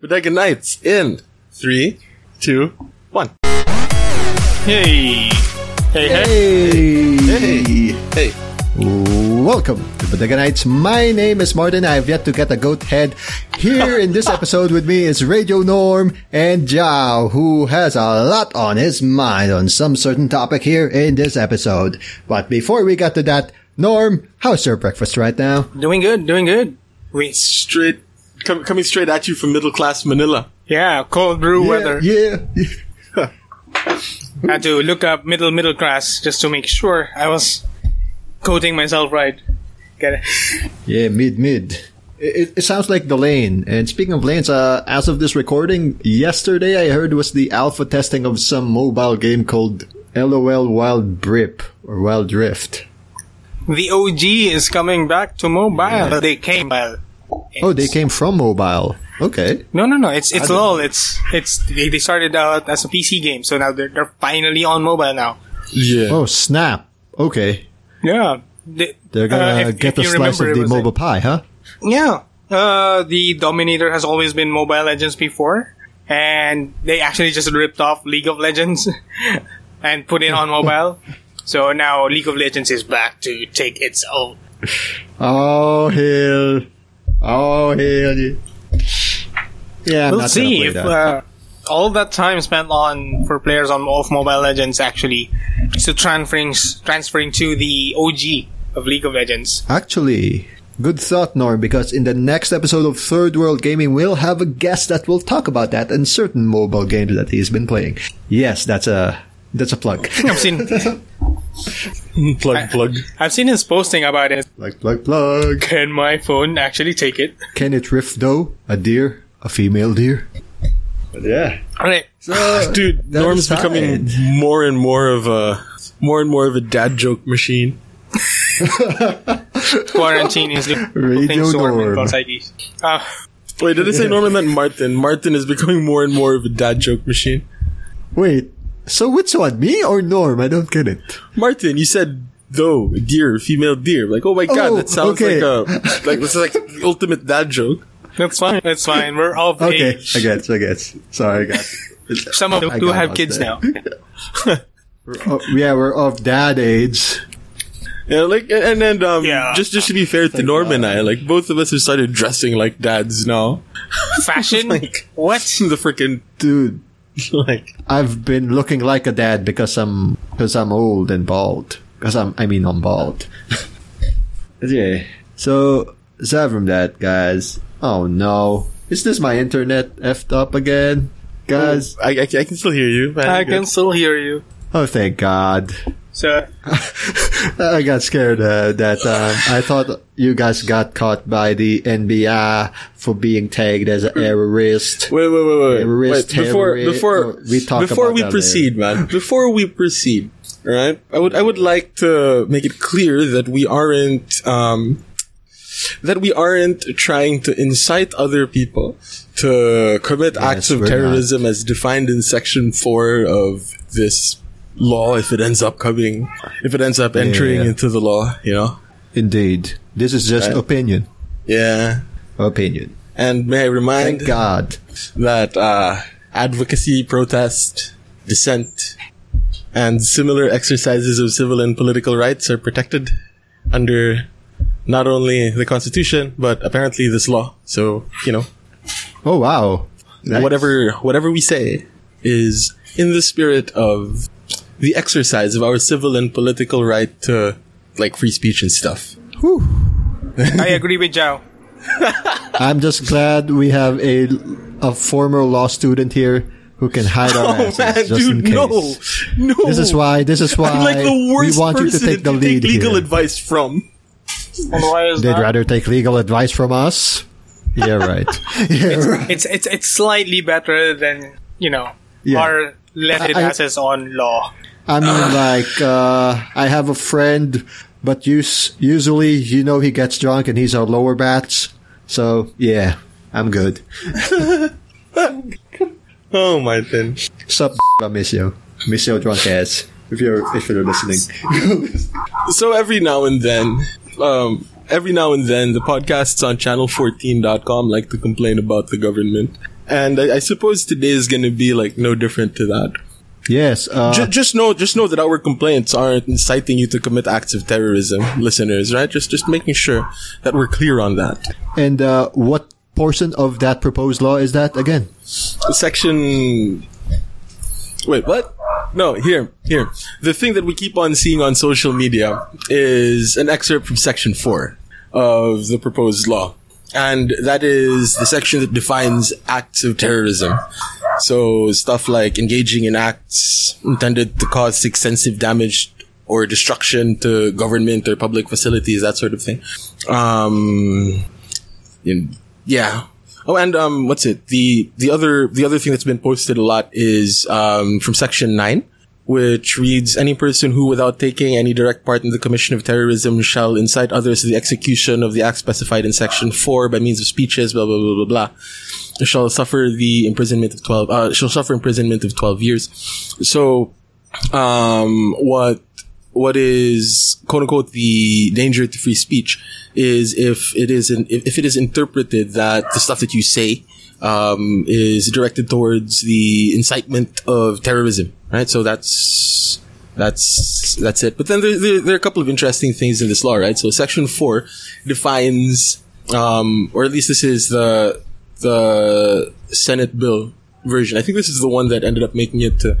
Bodega Nights in 3, 2, 1. Hey. Hey, hey. Hey. Hey. Hey. Welcome to Bodega Nights. My name is Martin. I have yet to get a goat head. Here in this episode with me is Radio Norm and Joao, who has a lot on his mind on some certain topic here in this episode. But before we get to that, Norm, how's your breakfast right now? Doing good, doing good. We coming straight at you from middle-class Manila. Yeah, cold brew weather. Yeah. I had to look up middle class just to make sure I was coding myself right. Get it? Yeah, mid. It sounds like the lane. And speaking of lanes, as of this recording, yesterday I heard was the alpha testing of some mobile game called LOL Wild Rift. The OG is coming back to mobile. Yeah. They came back. Oh, they came from mobile. Okay. No. It's LOL. They started out as a PC game, so now they're finally on mobile now. Yeah. Oh, snap. Okay. Yeah. They're gonna get a slice of the mobile pie, huh? Yeah. The Dominator has always been Mobile Legends before, and they actually just ripped off League of Legends and put it on mobile. So now League of Legends is back to take its own. Oh, hell. Yeah, we'll see if all that time spent on for players on of Mobile Legends actually so transferring to the OG of League of Legends. Actually, good thought, Norm, because in the next episode of Third World Gaming, we'll have a guest that will talk about that and certain mobile games that he's been playing. Yes, that's a plug. I've seen plug. I've seen his posting about it. Plug. Can my phone actually take it? Can it riff though? A deer. A female deer. But yeah. All right. So, dude, Norm's becoming more and more of a dad joke machine. Quarantine is the Radio Norm. Wait, did I say Norman meant Martin? Martin is becoming more and more of a dad joke machine. Wait, so which one? Me or Norm? I don't get it. Martin, you said though, deer, female deer. Like, oh my god, that sounds okay. like this is like the ultimate dad joke. That's fine. We're all age. I guess. Sorry, guys. Some of them do have kids now. We're of dad age. Yeah, just to be fair to Norm and I, like, both of us have started dressing like dads now. Fashion? What? The freaking dude. I've been looking like a dad because I'm old and bald. I'm bald. Yeah. So, aside from that, guys. Oh no! Is this my internet effed up again, guys? Oh, I can still hear you. I can still hear you. Oh, thank God! So I got scared that time. I thought you guys got caught by the NBI for being tagged as an terrorist. Wait! Terrorist. Before we proceed, right? I would like to make it clear that we aren't. That we aren't trying to incite other people to commit acts of terrorism as defined in Section 4 of this law, if it ends up entering into the law, you know? Indeed. This is just opinion. Yeah. Opinion. And may I remind God that advocacy, protest, dissent, and similar exercises of civil and political rights are protected under not only the Constitution, but apparently this law. So, you know. Oh, wow. Nice. Whatever we say is in the spirit of the exercise of our civil and political right to, like, free speech and stuff. Whew. I agree with Joao. I'm just glad we have a former law student here who can hide our asses just in case. No. This is why I'm like the worst we want you to take the lead take legal here. Advice from. They'd rather take legal advice from us. Yeah, right. It's slightly better than, you know, our limited access on law. I mean, I have a friend, but usually, you know, he gets drunk and he's our lower bats. So, yeah, I'm good. Oh, my thing. Sup, I miss you. Miss your drunk ass. If you're listening. So every now and then, the podcasts on Channel14.com like to complain about the government And I suppose today is going to be like no different to that. Yes. Just know that our complaints aren't inciting you to commit acts of terrorism, listeners, right? Just making sure that we're clear on that. And what portion of that proposed law is that again? Section... Wait, what? No, here. The thing that we keep on seeing on social media is an excerpt from Section 4 of the proposed law. And that is the section that defines acts of terrorism. So stuff like engaging in acts intended to cause extensive damage or destruction to government or public facilities, that sort of thing. Yeah. Oh, and what's it? The other thing that's been posted a lot is from Section 9, which reads, any person who, without taking any direct part in the commission of terrorism, shall incite others to the execution of the act specified in Section 4 by means of speeches, blah, blah, blah, blah, blah, shall suffer the imprisonment of 12 years. So, what is quote unquote the danger to free speech is if it is interpreted that the stuff that you say is directed towards the incitement of terrorism, right? So that's it. But then there are a couple of interesting things in this law, right? So Section 4 defines, or at least this is the Senate bill version. I think this is the one that ended up making it to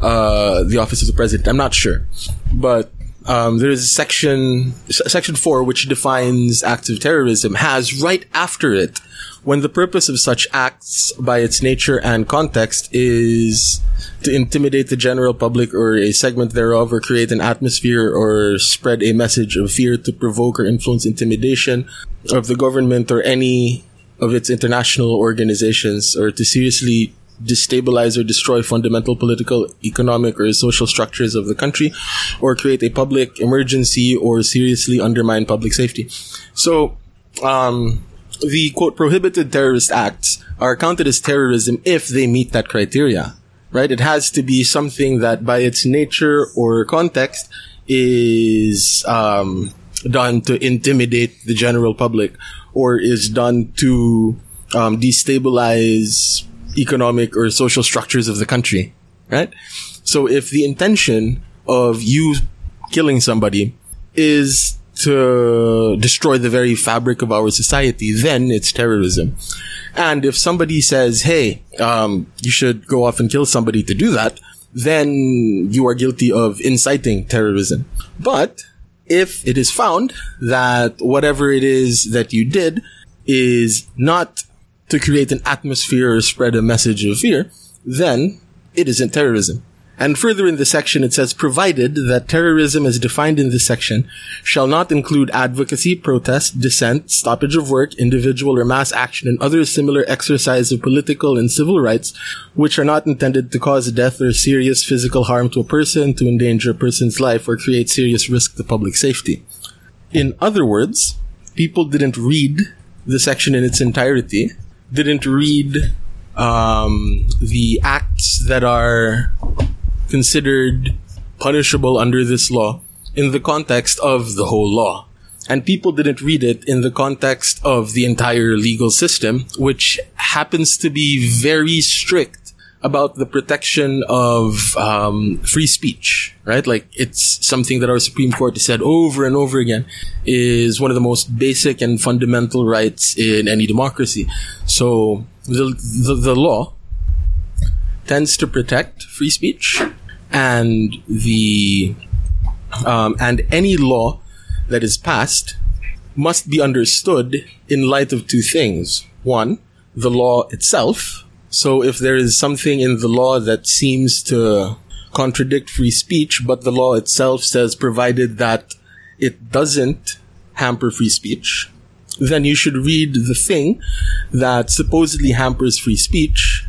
the office of the president. I'm not sure, but there is a section 4 which defines acts of terrorism, has right after it, when the purpose of such acts by its nature and context is to intimidate the general public or a segment thereof, or create an atmosphere or spread a message of fear, to provoke or influence intimidation of the government or any of its international organizations, or to seriously destabilize or destroy fundamental political, economic, or social structures of the country, or create a public emergency, or seriously undermine public safety. So, the quote prohibited terrorist acts are counted as terrorism if they meet that criteria, right? It has to be something that by its nature or context is done to intimidate the general public, or is done to destabilize economic or social structures of the country, right? So if the intention of you killing somebody is to destroy the very fabric of our society, then it's terrorism. And if somebody says, hey, you should go off and kill somebody to do that, then you are guilty of inciting terrorism. But if it is found that whatever it is that you did is not to create an atmosphere or spread a message of fear, then it isn't terrorism. And further in the section, it says, provided that terrorism as defined in this section shall not include advocacy, protest, dissent, stoppage of work, individual or mass action, and other similar exercise of political and civil rights, which are not intended to cause death or serious physical harm to a person, to endanger a person's life, or create serious risk to public safety. In other words, people didn't read the section in its entirety, didn't read the acts that are considered punishable under this law in the context of the whole law. And people didn't read it in the context of the entire legal system, which happens to be very strict about the protection of free speech, right? Like, it's something that our Supreme Court has said over and over again is one of the most basic and fundamental rights in any democracy. So the law tends to protect free speech, and the and any law that is passed must be understood in light of two things. One, the law itself. So if there is something in the law that seems to contradict free speech, but the law itself says provided that it doesn't hamper free speech, then you should read the thing that supposedly hampers free speech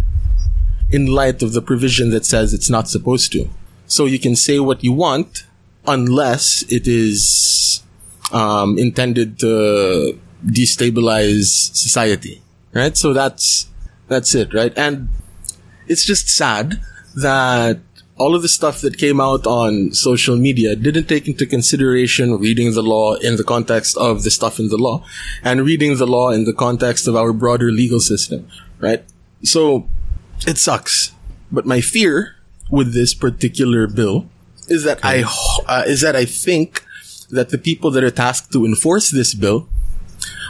in light of the provision that says it's not supposed to. So you can say what you want unless it is intended to destabilize society, right? So that's it, right? And it's just sad that all of the stuff that came out on social media didn't take into consideration reading the law in the context of the stuff in the law, and reading the law in the context of our broader legal system, right? So it sucks. But my fear with this particular bill is that I think that the people that are tasked to enforce this bill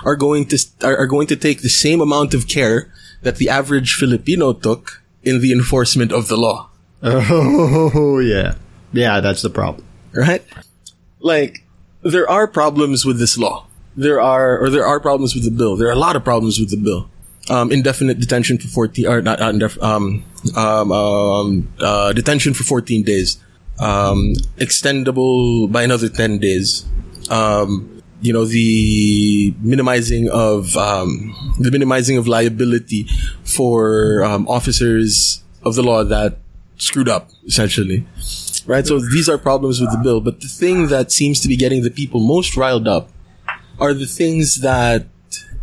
are going to take the same amount of care that the average Filipino took in the enforcement of the law. Oh, yeah. Yeah, that's the problem. Right? Like, there are problems with this law. There are problems with the bill. There are a lot of problems with the bill. Indefinite detention for 14 days. Extendable by another 10 days. The minimizing of liability for officers of the law that screwed up, essentially. Right? So these are problems with the bill. But the thing that seems to be getting the people most riled up are the things that,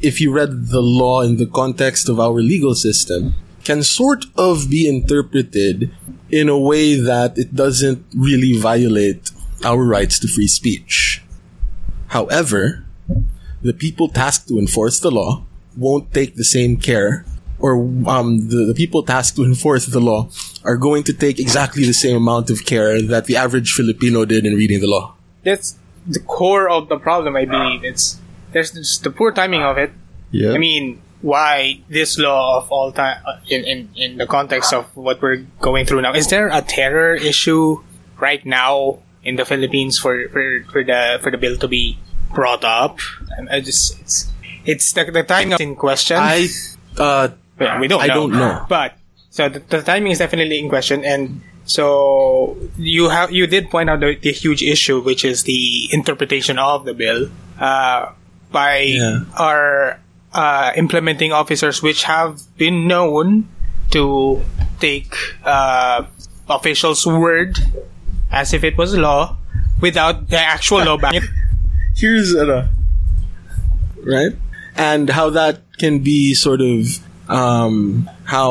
if you read the law in the context of our legal system, can sort of be interpreted in a way that it doesn't really violate our rights to free speech. However, the people tasked to enforce the law won't take the same care, or the people tasked to enforce the law are going to take exactly the same amount of care that the average Filipino did in reading the law. That's the core of the problem, I believe. There's just the poor timing of it. Yeah. I mean, why this law of all time in the context of what we're going through now? Is there a terror issue right now in the Philippines for the bill to be brought up? It's the timing in question. We don't know. But so the timing is definitely in question, and so you did point out the huge issue, which is the interpretation of the bill by our implementing officers, which have been known to take officials' word as if it was law, without the actual law back. Here's right? And how that can be sort of how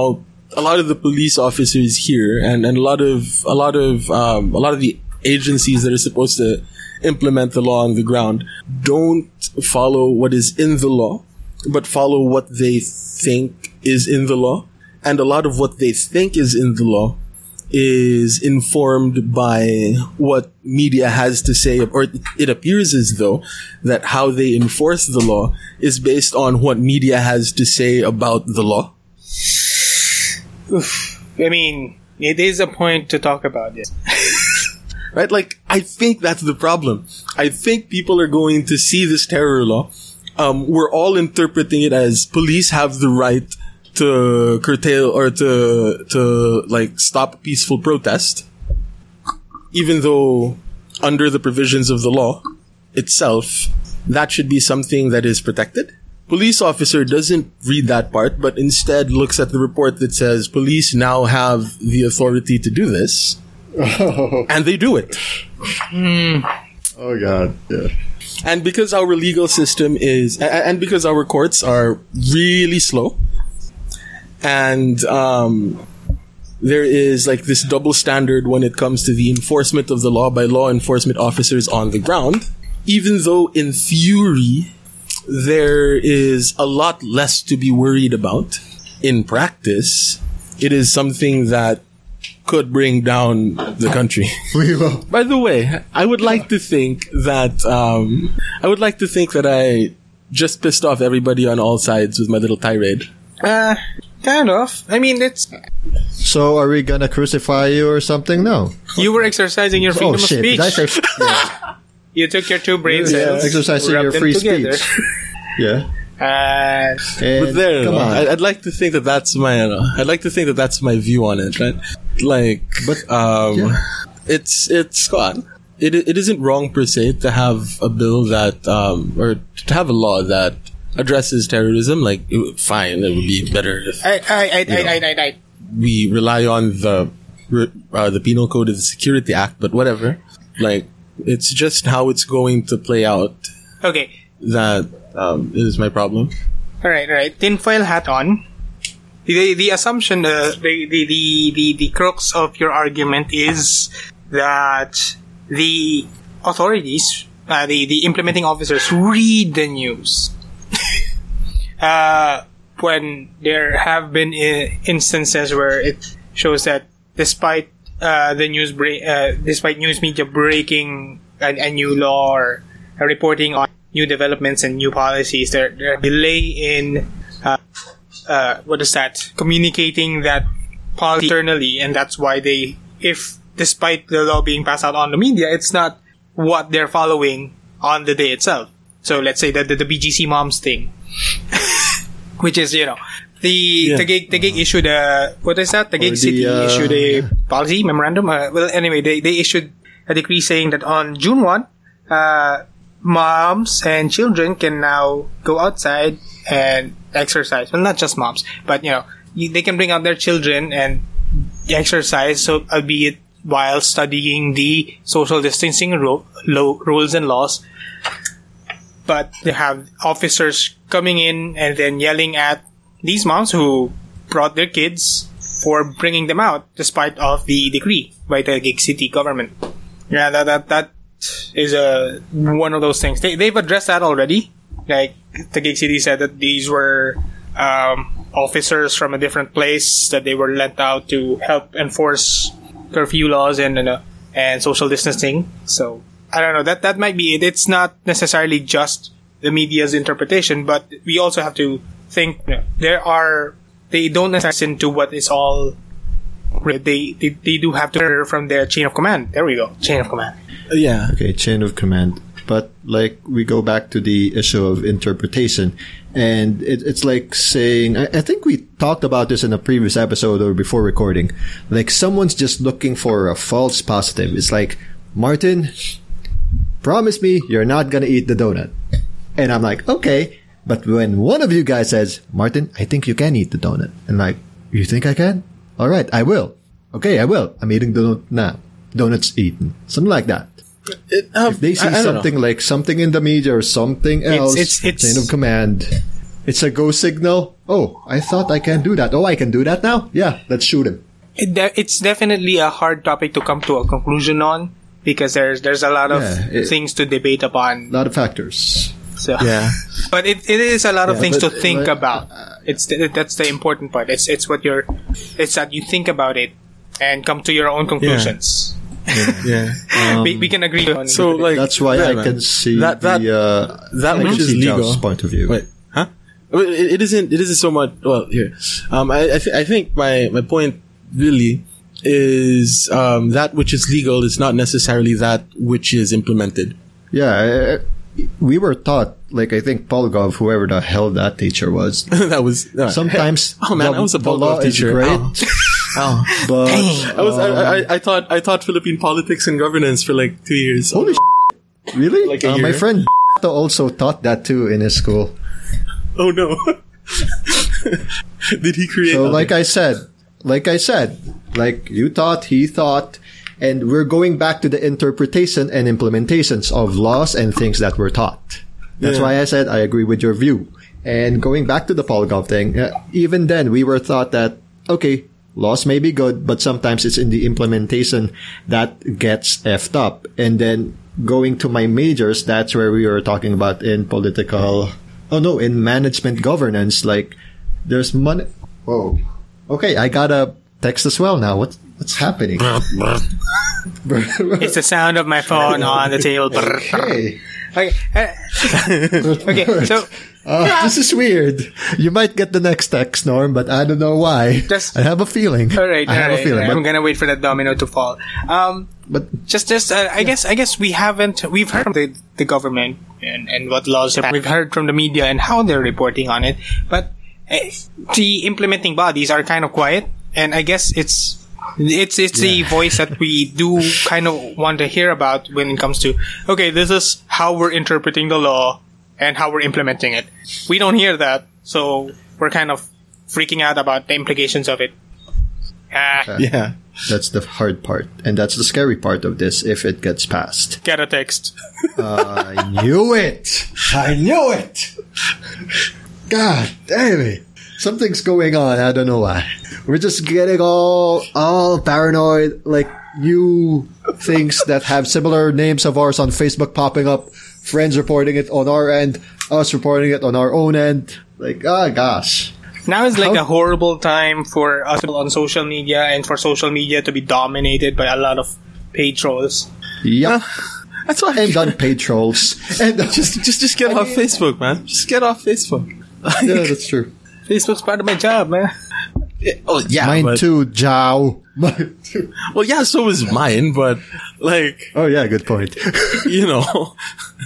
a lot of the police officers here and a lot of the agencies that are supposed to implement the law on the ground don't follow what is in the law, but follow what they think is in the law. And a lot of what they think is in the law is informed by what media has to say, or it appears as though that how they enforce the law is based on what media has to say about the law. Oof. I mean, it is a point to talk about it. Right? Like, I think that's the problem. I think people are going to see this terror law. We're all interpreting it as police have the right to curtail or to stop peaceful protest, even though under the provisions of the law itself, that should be something that is protected. Police officer doesn't read that part, but instead looks at the report that says police now have the authority to do this, and they do it. Mm. Oh God, yeah. And because our legal system is, and because our courts are really slow, and there is like this double standard when it comes to the enforcement of the law by law enforcement officers on the ground, even though in theory there is a lot less to be worried about, in practice it is something that could bring down the country. We will. By the way, I would like to think that I just pissed off everybody on all sides with my little tirade. Kind of. I mean, it's... So, are we gonna crucify you or something? No. You were exercising your freedom of speech. Yeah. You took your two brain cells. Yeah. Exercising your free speech. Yeah. But there, come on. I'd like to think that that's my... I'd like to think that that's my view on it, right? Like, but, it's gone. It isn't wrong per se to have a bill that, or to have a law that addresses terrorism. Like, fine, it would be better if we rely on the Penal Code of the Security Act, but whatever. Like, it's just how it's going to play out. Okay. That is my problem. All right. Tinfoil hat on. The assumption, the crux of your argument is that the authorities, the implementing officers, read the news. when there have been instances where it shows that despite the news despite news media breaking a new law or reporting on new developments and new policies, there delay in communicating that policy internally, and that's why they, if despite the law being passed out on the media, it's not what they're following on the day itself. So let's say that the BGC moms thing, which is, you know, the gig issued a issued a policy memorandum. They issued a decree saying that on June 1, moms and children can now go outside and exercise. Well, not just moms, but you know, they can bring out their children and exercise. So, albeit while studying the social distancing rules and laws, but they have officers coming in and then yelling at these moms who brought their kids for bringing them out, despite of the decree by the Gig City government. Yeah, that is one of those things. They've addressed that already. Like the Gig City said that these were officers from a different place that they were lent out to help enforce curfew laws and social distancing. So I don't know. That might be it. It's not necessarily just the media's interpretation, but we also have to think, you know, they don't listen to what is all. They do have to learn from their chain of command. There we go, chain of command. Yeah. Okay, chain of command. But like we go back to the issue of interpretation, and it's like saying, I think we talked about this in a previous episode or before recording. Like someone's just looking for a false positive. It's like, Martin, promise me you're not gonna eat the donut, and I'm like, okay. But when one of you guys says, Martin, I think you can eat the donut, and like, you think I can? All right, I will. Okay, I will. I'm eating the donut now. Donut's eaten. Something like that. If they see something like something in the media or something else, it's chain of command. It's a go signal. Oh, I thought I can do that. Oh, I can do that now? Yeah, let's shoot him. It's definitely a hard topic to come to a conclusion on, because there's a lot of things to debate upon. A lot of factors. So, yeah, but it is a lot of things to think about. That's the important part. It's that you think about it and come to your own conclusions. Yeah. We can agree on. So like, that's why I can see that which is legal point of view. Wait, huh? It isn't. It isn't so much. Well, here, I think my point really is that which is legal is not necessarily that which is implemented. Yeah. We were taught, like I think Polgov, whoever the hell that teacher was. Sometimes. Oh man, I was a Polgov teacher. Great, but I taught Philippine politics and governance for like 2 years. Holy shit! Really? Like my friend also taught that too in his school. Oh no! Did he create? So like I said, like you thought, he thought. And we're going back to the interpretation and implementations of laws and things that were taught. That's why I said I agree with your view. And going back to the Polgov thing, even then we were taught that, okay, laws may be good, but sometimes it's in the implementation that gets effed up. And then going to my majors, that's where we were talking about in management governance, like there's money. Whoa. Okay, I got a text as well now. What's happening? It's the sound of my phone on the table. Okay. So this is weird. You might get the next text, Norm, but I don't know why. I have a feeling. All right. I'm gonna wait for that domino to fall. I guess we've heard from the government and what laws we've heard from the media and how they're reporting on it, but the implementing bodies are kind of quiet, and I guess it's the voice that we do kind of want to hear about when it comes to, okay, this is how we're interpreting the law and how we're implementing it. We don't hear that, so we're kind of freaking out about the implications of it. Yeah. That's the hard part, and that's the scary part of this if it gets passed. Get a text. I knew it! God damn it! Something's going on. I don't know why. We're just getting all paranoid. Like new things that have similar names of ours on Facebook popping up. Friends reporting it on our end. Us reporting it on our own end. Like, gosh. Now is like a horrible time for us on social media and for social media to be dominated by a lot of paid trolls. Yeah. That's why and unpaid trolls. And just get off Facebook, man. Just get off Facebook. Like, yeah, that's true. Facebook's part of my job, man. Oh yeah, mine too, Joao. Mine too. Well, yeah, so is mine, but like. Oh yeah, good point. You know,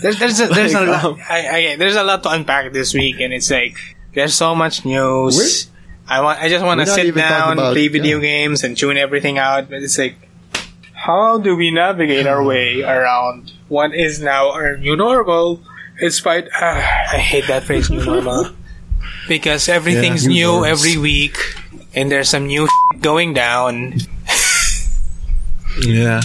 there's a lot to unpack this week, and it's like there's so much news. I just want to sit down, play video games, and tune everything out. But it's like, how do we navigate our way around what is now our new normal? Despite I hate that phrase, new normal, because everything's new every week. And there's some new going down. Yeah.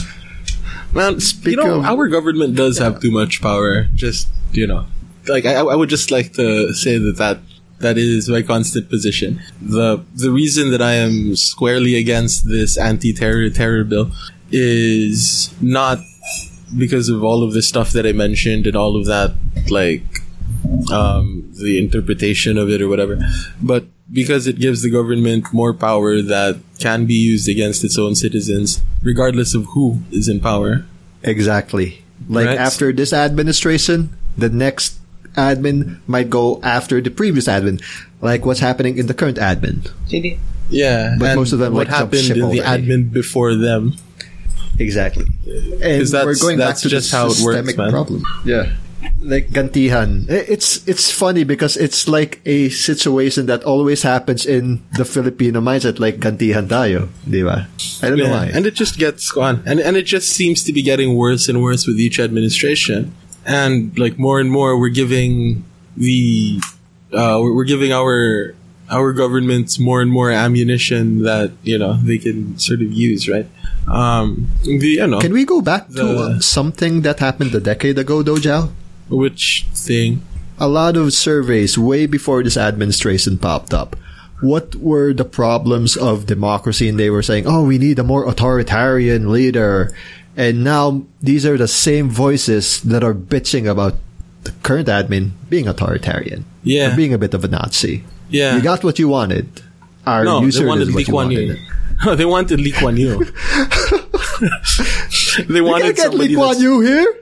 Man, our government does have too much power. Just, you know. Like, I would just like to say that is my constant position. The reason that I am squarely against this anti-terror bill is not because of all of the stuff that I mentioned and all of that, like, the interpretation of it or whatever. But because it gives the government more power that can be used against its own citizens, regardless of who is in power. Exactly. Like, right? After this administration, the next admin might go after the previous admin. Like what's happening in the current admin. Yeah. But most of them, what happened in the admin before them. Exactly. And we're going back to just how it systemic works, problem. Yeah. Like gantihan. It's funny because it's like a situation that always happens in the Filipino mindset, like gantihan tayo, diba? I don't know why. And it just gets gone. And it just seems to be getting worse and worse with each administration. And like more and more we're giving our governments more and more ammunition that, you know, they can sort of use, right? Can we go back to something that happened a decade ago, Dojal? Which thing? A lot of surveys way before this administration popped up. What were the problems of democracy? And they were saying, oh, we need a more authoritarian leader. And now these are the same voices that are bitching about the current admin being authoritarian. Yeah. Or being a bit of a Nazi. Yeah. You got what you wanted. They wanted Lee Kuan Yew. They wanted Lee Kuan Yew. They wanted you get Lee Kuan Yew here?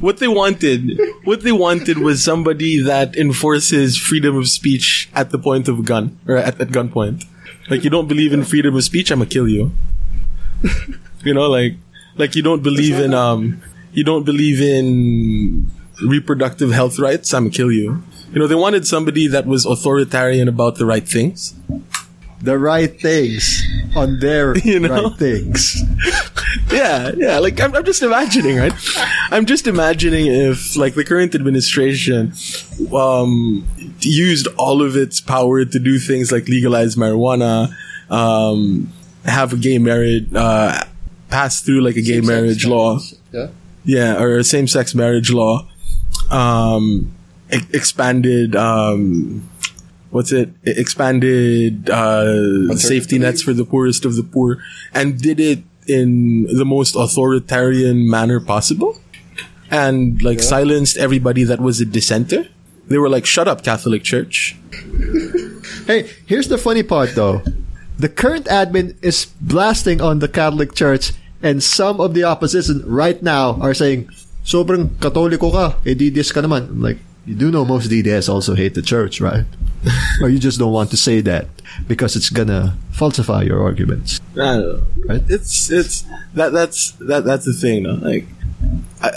What they wanted was somebody that enforces freedom of speech at the point of a gun, or at gunpoint. Like, you don't believe in freedom of speech, I'm gonna kill you. You know, like you don't believe in reproductive health rights, I'm gonna kill you. You know, they wanted somebody that was authoritarian about the right things. The right things on their right things. Yeah. Like, I'm just imagining, right? I'm just imagining if, like, the current administration used all of its power to do things like legalize marijuana, have a gay marriage, pass through, like, a gay marriage law. Yeah. Yeah, or a same-sex marriage law. Expanded... expanded safety nets for the poorest of the poor, and did it in the most authoritarian manner possible, and silenced everybody that was a dissenter. They were like, shut up, Catholic Church. Hey, here's the funny part though. The current admin is blasting on the Catholic Church, and some of the opposition right now are saying, sobrang katoliko ka, DDS ka naman. I'm like, you do know most DDS also hate the church, right? Or you just don't want to say that because it's gonna falsify your arguments. I don't know. Right? That's the thing, though. Like,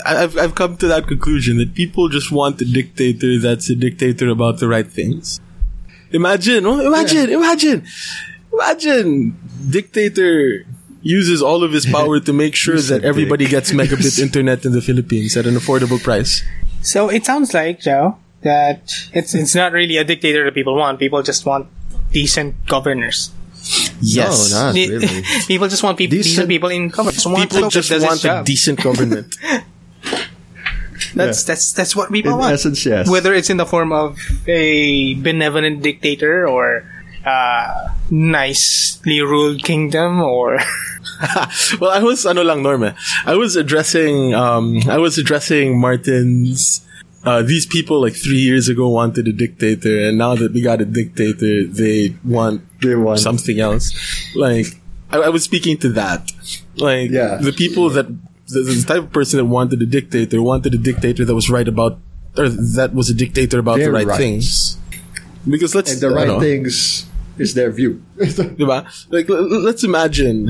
I've come to that conclusion that people just want a dictator that's a dictator about the right things. Imagine dictator uses all of his power to make sure that everybody gets megabit internet in the Philippines at an affordable price. So it sounds like, Joe, that it's not really a dictator that people want. People just want decent governors. Yes. No, not really. People just want decent people in government. People just want a decent government. That's what people want. In essence, yes. Whether it's in the form of a benevolent dictator or nicely ruled kingdom or... Well, I was addressing Martin's these people like 3 years ago wanted a dictator, and now that we got a dictator, they want something else. Like, I was speaking to that. Like, yeah. The people that, the type of person that wanted a dictator that was right about, or that was a dictator about their the right things. Because let's... And the right things is their view. Like, let's imagine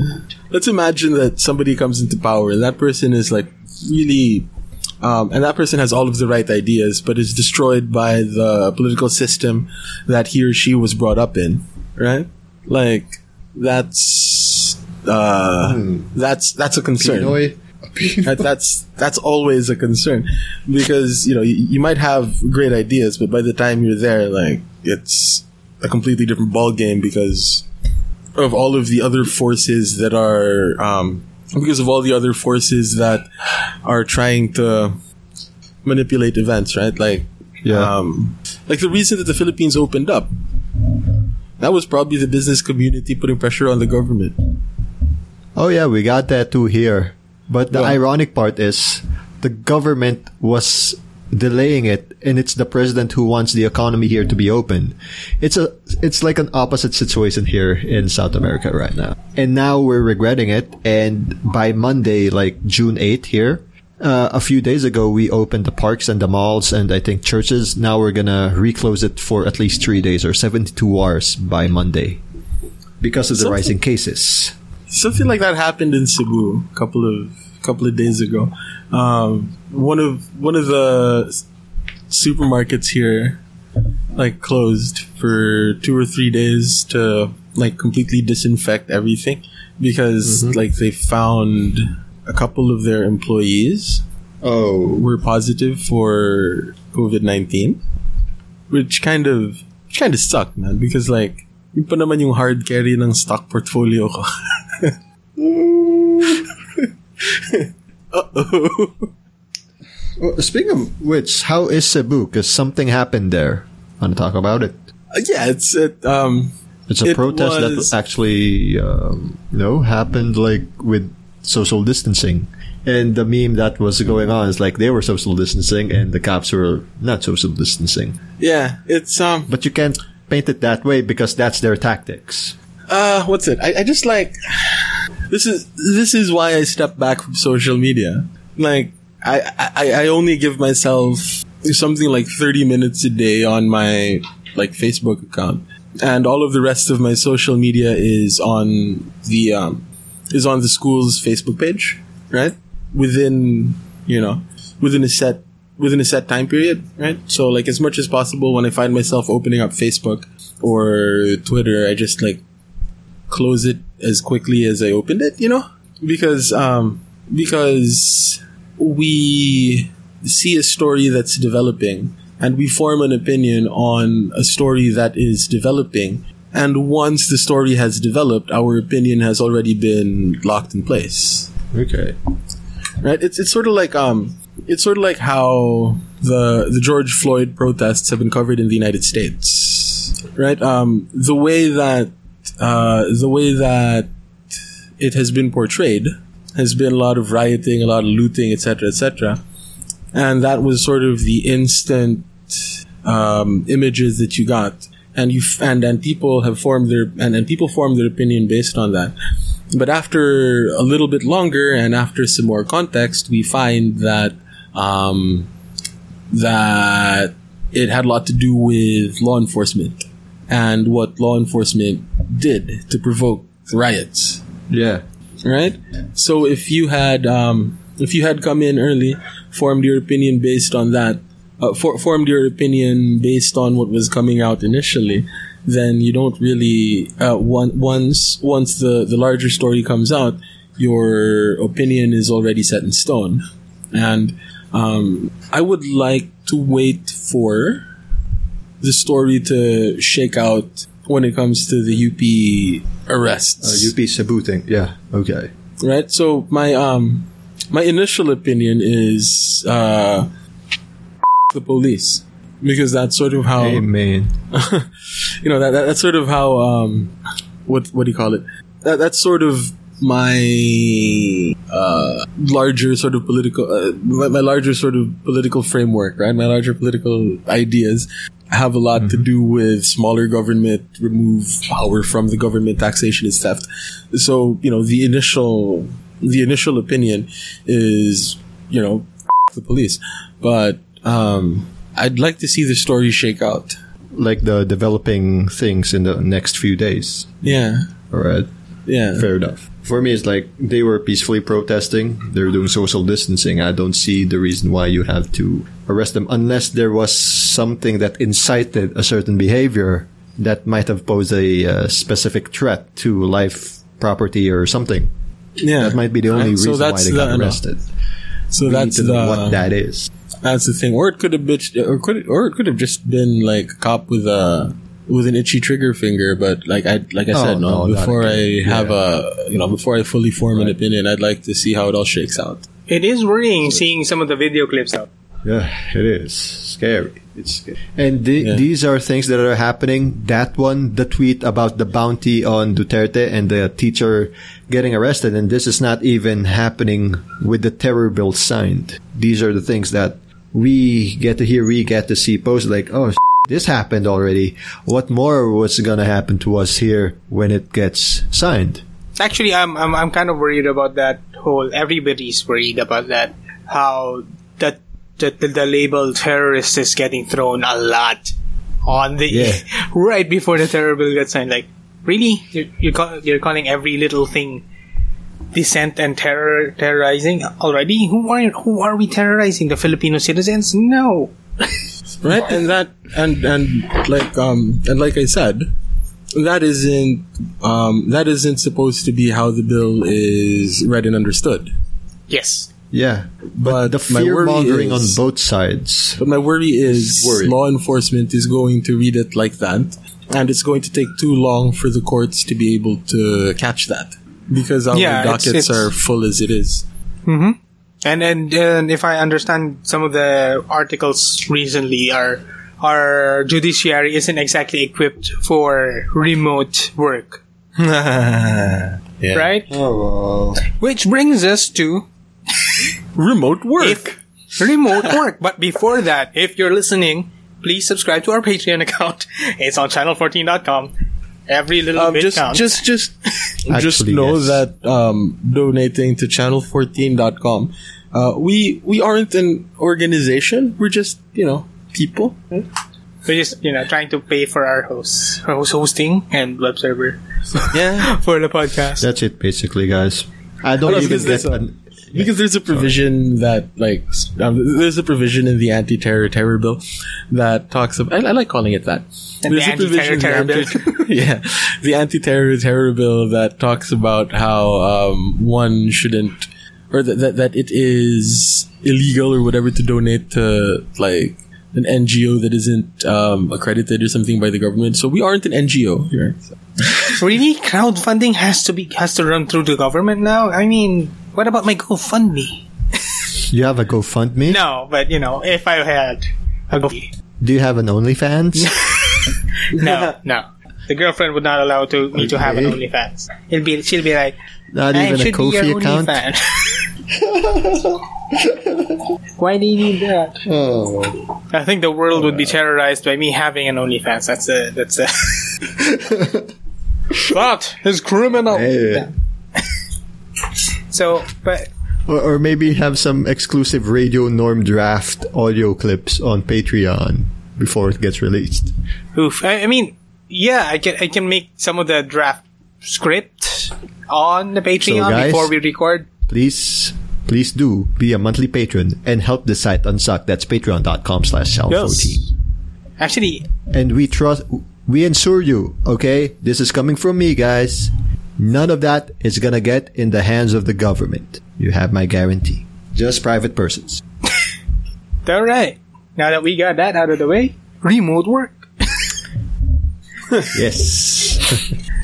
that somebody comes into power, and that person is like really... and that person has all of the right ideas, but is destroyed by the political system that he or she was brought up in, right? Like, that's a concern. That's always a concern, because you might have great ideas, but by the time you're there, like, it's a completely different ball game because of all of the other forces that are. Because of all the other forces that are trying to manipulate events, right? Like, like the reason that the Philippines opened up, that was probably the business community putting pressure on the government. Oh yeah, we got that too here. But the ironic part is the government was delaying it, and it's the president who wants the economy here to be open. It's like an opposite situation here in South America right now. And now we're regretting it. And by Monday, like June 8th here, a few days ago, we opened the parks and the malls and I think churches. Now we're going to reclose it for at least 3 days or 72 hours by Monday because of the rising cases. Something like that happened in Cebu a couple of days ago. One of the supermarkets here, like, closed for 2 or 3 days to, like, completely disinfect everything because, like, they found a couple of their employees were positive for COVID-19, which kind of sucked, man, because, like, yun pa naman yung hard carry ng stock portfolio ko. Uh-oh. Well, speaking of which, how is Cebu? Because something happened there. Want to talk about it? Yeah, it's a protest that actually happened like with social distancing. And the meme that was going on is like they were social distancing and the cops were not social distancing. Yeah, it's but you can't paint it that way because that's their tactics. What's it? I just like... This is why I step back from social media. Like, I only give myself something like 30 minutes a day on my, like, Facebook account. And all of the rest of my social media is on the school's Facebook page, right? Within a set time period, right? So, like, as much as possible, when I find myself opening up Facebook or Twitter, I just, like, close it as quickly as I opened it, because we see a story that's developing and we form an opinion on a story that is developing. And once the story has developed, our opinion has already been locked in place. Okay. Right. It's sort of like, how the George Floyd protests have been covered in the United States, right? The way that it has been portrayed has been a lot of rioting, a lot of looting, etc., etc. And that was sort of the instant images that you got, and people formed their opinion based on that. But after a little bit longer and after some more context, we find that that it had a lot to do with law enforcement. And what law enforcement did to provoke riots. Yeah. Right? So if you had come in early, formed your opinion based on what was coming out initially, then you don't really once the larger story comes out, your opinion is already set in stone. And I would like to wait for the story to shake out when it comes to the UP arrests. UP Cebu thing, yeah, okay. Right, so my initial opinion is the police, because that's sort of how... Amen. That's sort of how... what do you call it? That's sort of my larger sort of political, my larger sort of political framework, right? My larger political ideas have a lot to do with smaller government, remove power from the government, taxation is theft. So, you know, the initial opinion is, you know, the police. But I'd like to see the story shake out. Like the developing things in the next few days. Yeah. All right. Yeah. Fair enough. For me, it's like they were peacefully protesting. They're doing social distancing. I don't see the reason why you have to arrest them unless there was something that incited a certain behavior that might have posed a specific threat to life, property, or something. Yeah. That might be the only reason why they got arrested. So that's what that is. That's the thing. Or it could have or it could have just been like a cop with an itchy trigger finger, but before I fully form an opinion, I'd like to see how it all shakes out. It is worrying seeing some of the video clips out. Yeah, it is scary. It's scary. And these are things that are happening. That one, the tweet about the bounty on Duterte and the teacher getting arrested, and this is not even happening with the terror bill signed. These are the things that we get to hear, we get to see posts like, oh, this happened already. What more was going to happen to us here when it gets signed? Actually, I'm kind of worried about that whole. Everybody's worried about that. How the label terrorist is getting thrown a lot on the right before the terror bill got signed. Like, really, you're calling every little thing dissent and terrorizing already? Who are we terrorizing? The Filipino citizens? No. Right, and that and like I said, that isn't supposed to be how the bill is read and understood. Yes. Yeah, but the fear mongering on both sides. But my worry is law enforcement is going to read it like that, and it's going to take too long for the courts to be able to catch that because our dockets are full as it is. Mm-hmm. And if I understand some of the articles recently, our judiciary isn't exactly equipped for remote work. Right? Oh. Which brings us to remote work. But before that, if you're listening, please subscribe to our Patreon account. It's on Channel14.com. Every little bit counts. Just know that donating to Channel14.com, we aren't an organization. We're just, you know, people. We're just, you know, trying to pay for our hosts, hosting and web server. Yeah, for the podcast. That's it, basically, guys. I don't even get that. Because there's a provision there's a provision in the anti-terror bill that talks of. I like calling it that. And there's a provision in the anti-terror bill. The anti-terror bill that talks about how one shouldn't, or that it is illegal or whatever to donate to like an NGO that isn't accredited or something by the government. So we aren't an NGO here. So. Really, crowdfunding has to run through the government now. I mean. What about my GoFundMe? You have a GoFundMe? No, but, you know, if I had a GoFundMe. Do you have an OnlyFans? No. The girlfriend would not allow me to have an OnlyFans. She'll be like, not even a Ko-fi account? Why do you need that? Oh. I think the world would be terrorized by me having an OnlyFans. That is criminal. Yeah. So, but or maybe have some exclusive Radio Norm draft audio clips on Patreon before it gets released. Oof! I mean, yeah, I can make some of the draft script on the Patreon, so guys, before we record. Please do be a monthly patron and help the site unsuck. That's Patreon.com/Channel14. Actually, and we ensure you. Okay, this is coming from me, guys. None of that is going to get in the hands of the government. You have my guarantee. Just private persons. All right. Now that we got that out of the way, remote work. Yes.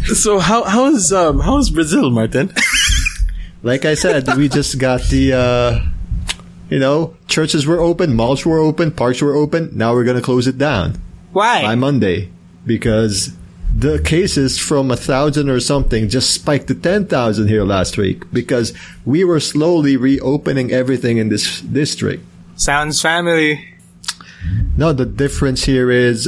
So how's Brazil, Martin? Like I said, we just got the, churches were open, malls were open, parks were open. Now we're going to close it down. Why? By Monday. Because the cases from 1,000 or something just spiked to 10,000 here last week because we were slowly reopening everything in this district. Sounds family. No, the difference here is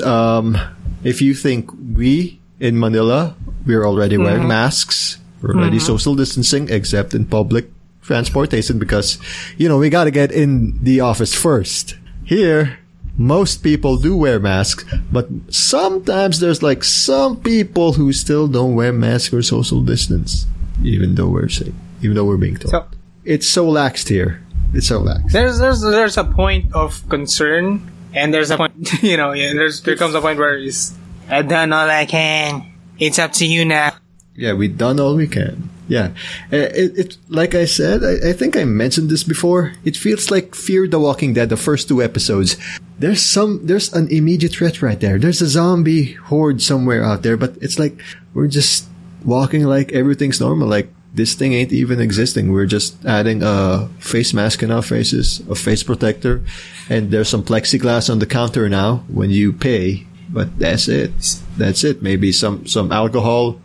if you think we in Manila, we're already wearing masks, we're already social distancing except in public transportation because, you know, we got to get in the office first. Here, most people do wear masks, but sometimes there's like some people who still don't wear masks or social distance, even though we're safe, even though we're being told. So, it's so laxed here. It's so lax. There's a point of concern, and there's a point, you know, there comes a point where it's, I've done all I can. It's up to you now. Yeah, we've done all we can. Yeah. It like I said, I think I mentioned this before. It feels like Fear the Walking Dead, the first two episodes. There's an immediate threat right there. There's a zombie horde somewhere out there, but it's like we're just walking like everything's normal, like this thing ain't even existing. We're just adding a face mask in our faces, a face protector, and there's some plexiglass on the counter now when you pay. But that's it. That's it. Maybe some alcohol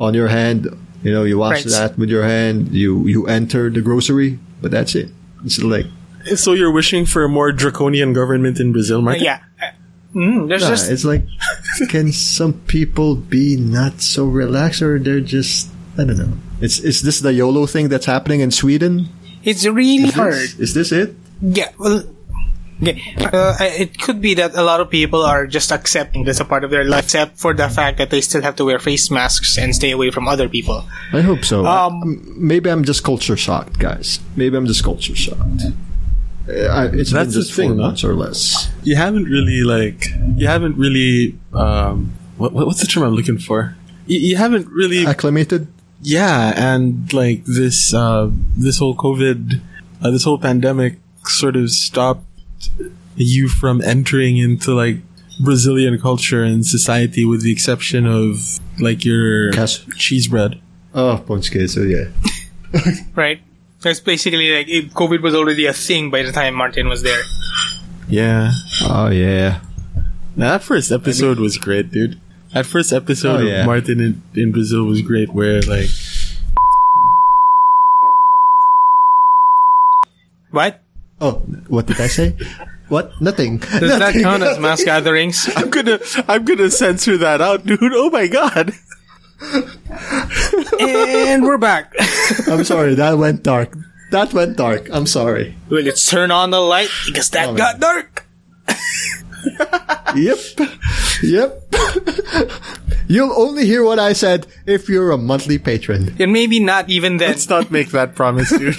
on your hand. You know, you wash that with your hand. You enter the grocery, but that's it. It's like... So you're wishing for a more draconian government in Brazil, Martin? Yeah. It's like, can some people be not so relaxed, or they're just... I don't know. Is this the YOLO thing that's happening in Sweden? It's really hard. Is this it? Yeah. Well, it could be that a lot of people are just accepting this a part of their life, except for the fact that they still have to wear face masks and stay away from other people. I hope so. Maybe I'm just culture shocked, guys. Maybe I'm just culture shocked. It's been just 4 months or less. You haven't really, what's the term I'm looking for? You haven't really... Acclimated? Yeah, and like this whole COVID, this whole pandemic sort of stopped you from entering into like Brazilian culture and society, with the exception of like your cheese bread. Oh, pão de queijo, yeah. Right. That's basically like COVID was already a thing by the time Martin was there. Yeah. Oh, yeah. Now, that first episode was great, dude. That first episode of Martin in Brazil was great, where like... What? Oh, what did I say? What? Nothing. Does that count as mass gatherings? I'm gonna censor that out, dude. Oh my god. And we're back. I'm sorry, that went dark. I'm sorry. Well, let's turn on the light because that got dark. Yep. You'll only hear what I said if you're a monthly patron. And maybe not even then. Let's not make that promise, dude.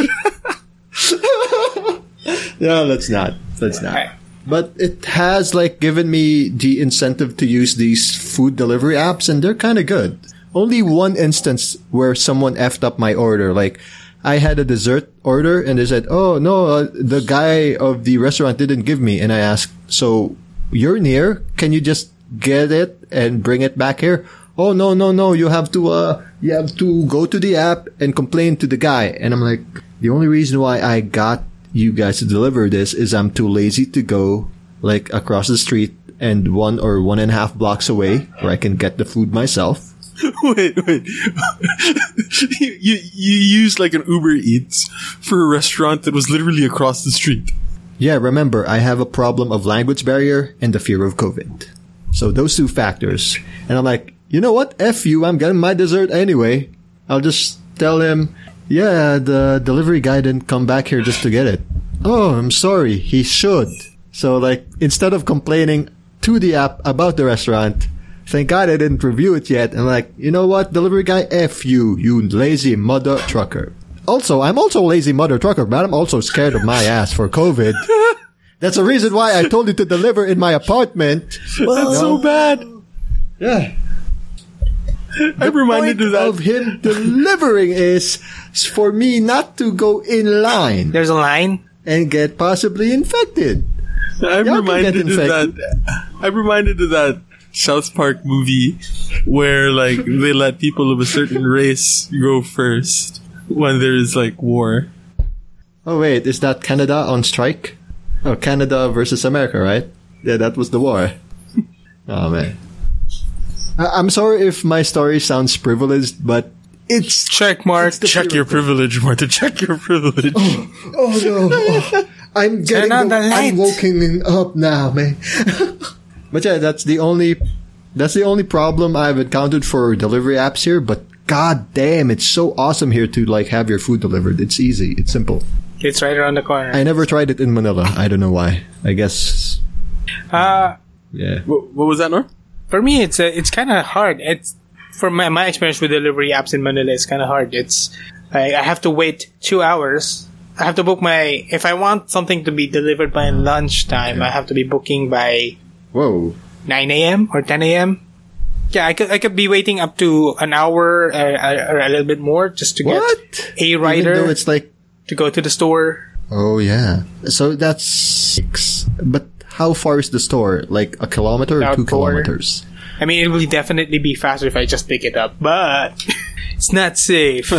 No, let's not. Okay. But it has like given me the incentive to use these food delivery apps, and they're kind of good. Only one instance where someone effed up my order. Like, I had a dessert order and they said, oh no, the guy of the restaurant didn't give me. And I asked, so... You're near. Can you just get it and bring it back here? Oh, no. You have to go to the app and complain to the guy. And I'm like, the only reason why I got you guys to deliver this is I'm too lazy to go like across the street and 1 or 1.5 blocks away where I can get the food myself. Wait. You used like an Uber Eats for a restaurant that was literally across the street. Yeah, remember, I have a problem of language barrier and the fear of COVID. So those two factors. And I'm like, you know what? F you, I'm getting my dessert anyway. I'll just tell him, yeah, the delivery guy didn't come back here just to get it. Oh, I'm sorry. He should. So like, instead of complaining to the app about the restaurant, thank God I didn't review it yet. And like, you know what? Delivery guy, F you, you lazy mother trucker. Also, I'm also a lazy mother trucker, but I'm also scared of my ass for COVID. That's the reason why I told you to deliver in my apartment. Well, that's so bad. Yeah. I'm reminded of that. The point of him delivering is for me not to go in line. There's a line? And get possibly infected. I'm reminded of that South Park movie where like they let people of a certain race go first. When there is like war. Oh wait, is that Canada on strike? Oh, Canada versus America, right? Yeah, that was the war. Oh man. I'm sorry if my story sounds privileged, but it's... Check mark. Check your privilege, Martin. Check your privilege. Oh no. Oh, I'm getting... I'm waking up now, man. But yeah, that's the only problem I've encountered for delivery apps here, but god damn, it's so awesome here to like have your food delivered. It's easy. It's simple. It's right around the corner. I never tried it in Manila. I don't know why. I guess... yeah. What was that, Norm? For me, it's kind of hard. It's... From my experience with delivery apps in Manila, it's kind of hard. It's... I have to wait 2 hours. I have to book my... If I want something to be delivered by lunchtime, okay, I have to be booking by... Whoa. 9 a.m. or 10 a.m. Yeah, I could be waiting up to an hour or a little bit more just to get a rider. Even though it's like... To go to the store. Oh, yeah. So that's 6. But how far is the store? Like a kilometer or 2 kilometers? I mean, it will definitely be faster if I just pick it up, but it's not safe.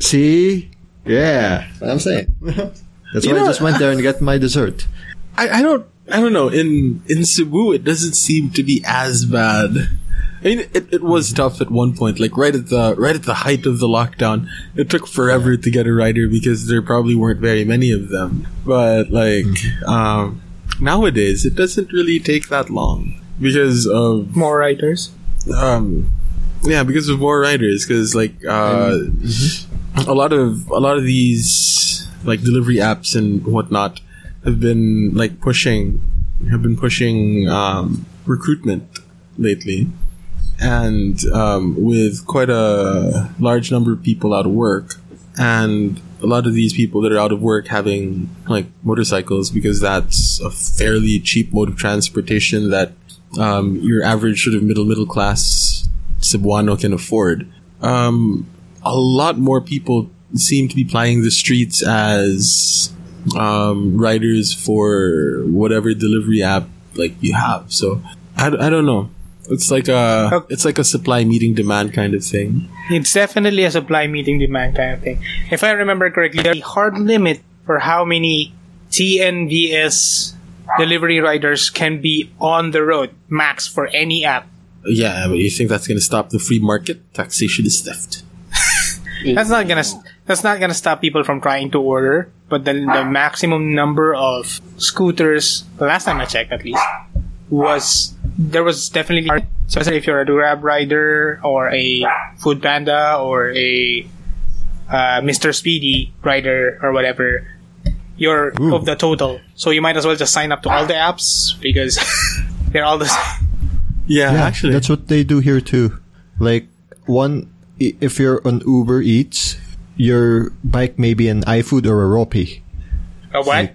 See? Yeah. That's what I'm saying. That's why I just went there and got my dessert. I don't know. In Cebu, it doesn't seem to be as bad. I mean, it was tough at one point. Like right at the height of the lockdown, it took forever to get a rider because there probably weren't very many of them. But like nowadays, it doesn't really take that long because of more riders. Yeah, because of more riders. Because like a lot of these like delivery apps and whatnot have been pushing recruitment lately. And with quite a large number of people out of work, and a lot of these people that are out of work having like motorcycles, because that's a fairly cheap mode of transportation that your average sort of middle class Cebuano can afford. A lot more people seem to be plying the streets as riders for whatever delivery app like you have. So I don't know. It's like a supply meeting demand kind of thing. It's definitely a supply meeting demand kind of thing. If I remember correctly, there's a hard limit for how many TNVS delivery riders can be on the road, max for any app. Yeah, but you think that's going to stop the free market? Taxation is theft. That's not gonna stop people from trying to order. But the maximum number of scooters, the last time I checked at least, was definitely, so if you're a Grab rider or a Food Panda or a Mr. Speedy rider or whatever, you're of the total. So you might as well just sign up to all the apps because they're all the same. Yeah, actually, that's what they do here too. Like if you're on Uber Eats, your bike may be an iFood or a Ropi. A what? Like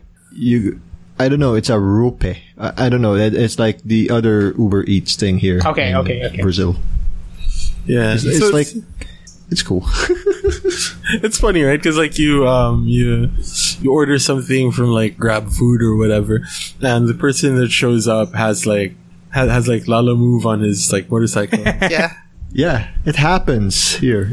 I don't know. It's a Rope. I don't know. It's like the other Uber Eats thing here. Okay. Brazil. Yeah. It's cool. It's funny, right? Because like you order something from like Grab Food or whatever, and the person that shows up has like Lala Move on his like motorcycle. Yeah. Yeah, it happens here.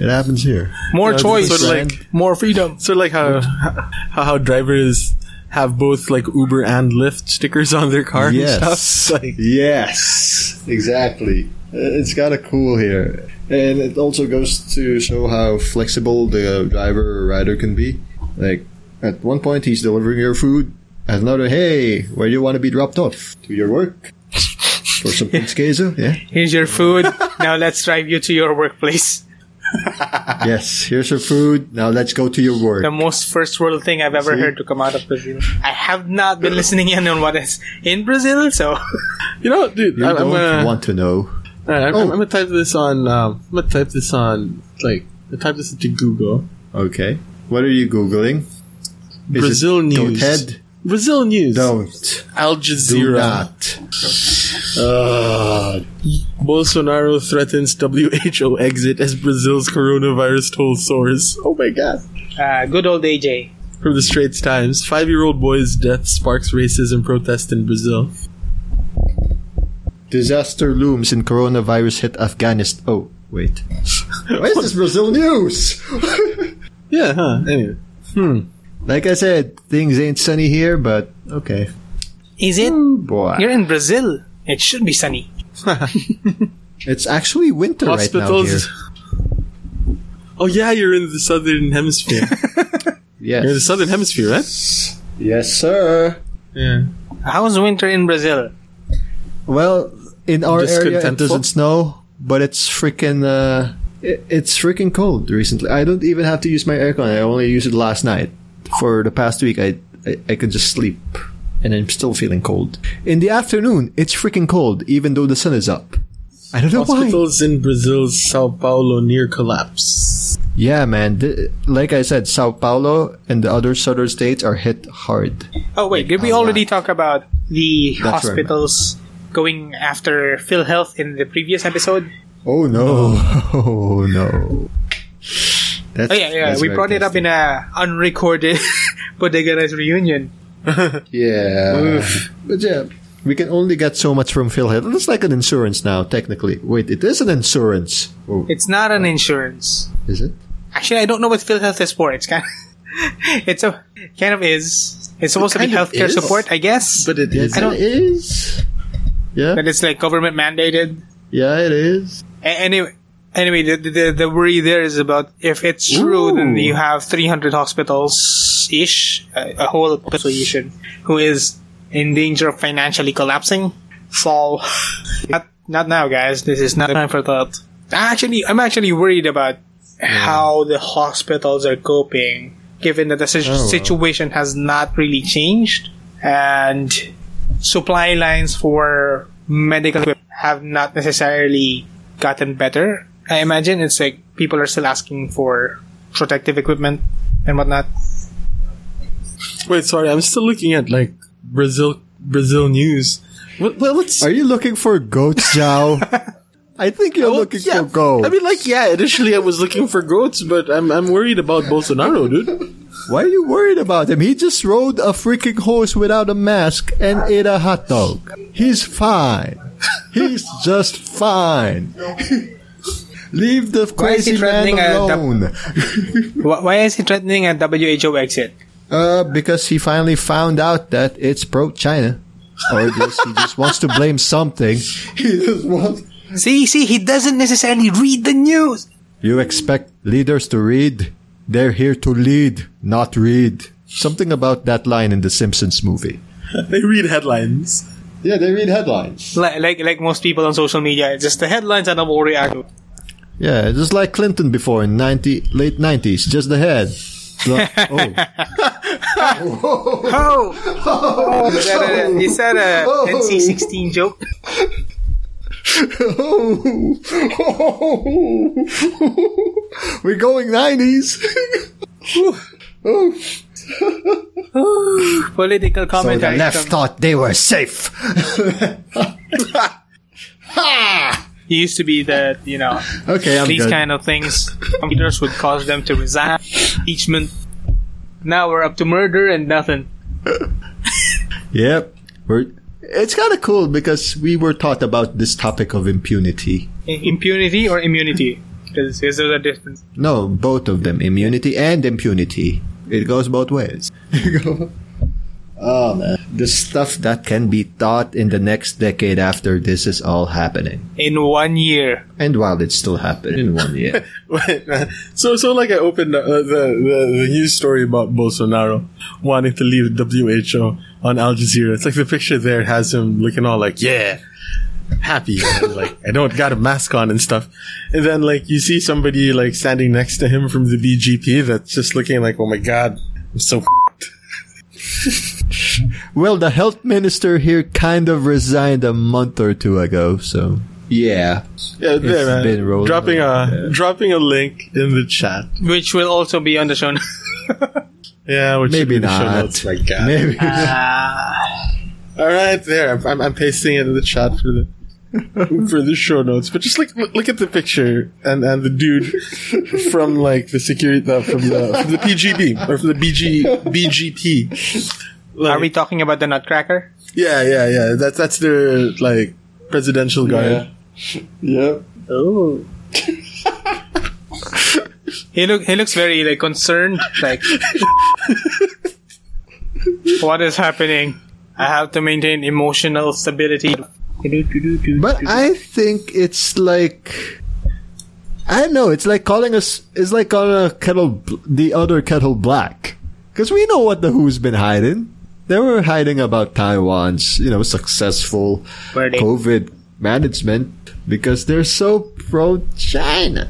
More choice, sort of like more freedom. Sort of like how drivers have both like Uber and Lyft stickers on their car and stuff. Like, yes, exactly. It's kind of cool here. And it also goes to show how flexible the driver or rider can be. Like, at one point he's delivering your food. At another, hey, where do you want to be dropped off? To your work? For some pizza? Yeah. Here's your food. Now let's drive you to your workplace. Yes, here's your food. Now let's go to your work. The most first world thing I've ever heard to come out of Brazil. I have not been listening in on what is in Brazil, so dude, you don't want to know. I'm gonna type this on. I'm gonna type this on. Like, I type this into Google. Okay, what are you googling? Brazil news. Brazil news. Don't. Al Jazeera. Do not. Bolsonaro threatens WHO exit as Brazil's coronavirus toll soars. Oh my god. Good old AJ. From the Straits Times, 5-year-old boy's death sparks racism protest in Brazil. Disaster looms in coronavirus hit Afghanistan. Oh, wait. Why is this Brazil news? Yeah, huh? Anyway. Like I said, things ain't sunny here, but okay. Is it? Boy. You're in Brazil. It should be sunny. It's actually winter hospitals. Right now here. Oh yeah, you're in the southern hemisphere. Yes. You're in the southern hemisphere, right? Yes, sir. Yeah. How's winter in Brazil? Well, in our area it doesn't snow, but it's freaking cold recently. I don't even have to use my aircon. I only used it last night. For the past week, I could just sleep, and I'm still feeling cold. In the afternoon, it's freaking cold, even though the sun is up. I don't know why. Hospitals in Brazil's Sao Paulo near collapse. Yeah, man. Like I said, Sao Paulo and the other southern states are hit hard. Oh, wait. Did we already talk about the hospitals going after PhilHealth in the previous episode? Oh, no. Oh, no. That's we brought it up in a unrecorded Bodega Nights reunion. Yeah. But yeah, we can only get so much from PhilHealth. It's like an insurance now, technically. Wait, it is an insurance. Oh. It's not an insurance. Is it? Actually, I don't know what PhilHealth is for. It's kind of, it kind of is. It's supposed to be healthcare support, I guess. But it is. Yeah. But it's like government mandated. Yeah, it is. Anyway, the worry there is about if it's true, then you have 300 hospitals-ish, a whole population, who is in danger of financially collapsing. So, not now, guys. This is not time for that. I'm actually worried about how the hospitals are coping, given that the situation has not really changed, and supply lines for medical equipment have not necessarily gotten better. I imagine it's like people are still asking for protective equipment and whatnot. Wait, sorry, I'm still looking at like Brazil news. Well, are you looking for goats, Joao? I think you're looking for goats. I mean, like, initially I was looking for goats, but I'm worried about Bolsonaro, dude. Why are you worried about him? He just rode a freaking horse without a mask and ate a hot dog. He's fine. He's just fine. Leave the crazy man alone. Why is he threatening a WHO exit? Because he finally found out that it's pro-China. Or he just wants to blame something. He just wants... See, he doesn't necessarily read the news. You expect leaders to read? They're here to lead, not read. Something about that line in the Simpsons movie. They read headlines. Yeah, they read headlines. Like most people on social media, it's just the headlines and I will react. Yeah, just like Clinton before in late 90s, just the head. He said a NC-16 joke. We're going 90s. Political commentary. So the left thought they were safe. It used to be that, these kind of things computers would cause them to resign. Impeachment. Now we're up to murder and nothing. Yep. It's kind of cool because we were taught about this topic of impunity. Impunity or immunity? Because there's a difference. No, both of them. Immunity and impunity. It goes both ways. Oh, man. The stuff that can be taught in the next decade after this is all happening. In 1 year. And while it's still happening in 1 year. Wait, man. So like I opened the news story about Bolsonaro wanting to leave WHO on Al Jazeera. It's like the picture there has him looking all like, happy. And like, I don't got a mask on and stuff. And then like you see somebody like standing next to him from the BGP that's just looking like, oh my God, I'm so Well, the health minister here kind of resigned a month or two ago, so yeah, there, man. Dropping a link in the chat, which will also be on the show. Yeah, which maybe should be not. The show notes, my God. Maybe. All right, there. I'm pasting it in the chat for the show notes. But just like look at the picture and the dude from like the security from the PGB or from the BGP. Like, are we talking about the Nutcracker? Yeah. That's their like presidential guy. Yeah. Oh. He looks very like concerned. Like, what is happening? I have to maintain emotional stability. But I think it's like, I don't know, it's like calling a kettle, the other kettle black. Because we know what the WHO's been hiding. They were hiding about Taiwan's, you know, successful COVID management because they're so pro-China.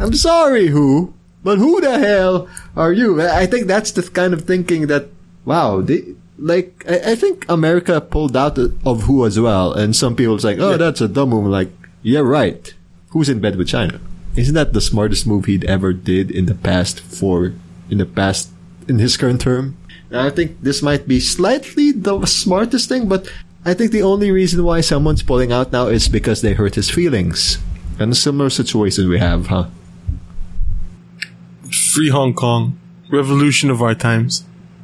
I'm sorry, WHO, but who the hell are you? I think that's the kind of thinking that, wow, they, like, I think America pulled out of WHO as well, and some people was like, oh, that's a dumb move. Like, yeah, right. WHO's in bed with China? Isn't that the smartest move he'd ever did in the past in his current term? And I think this might be slightly the smartest thing, but I think the only reason why someone's pulling out now is because they hurt his feelings. And a similar situation we have, huh? Free Hong Kong. Revolution of our times.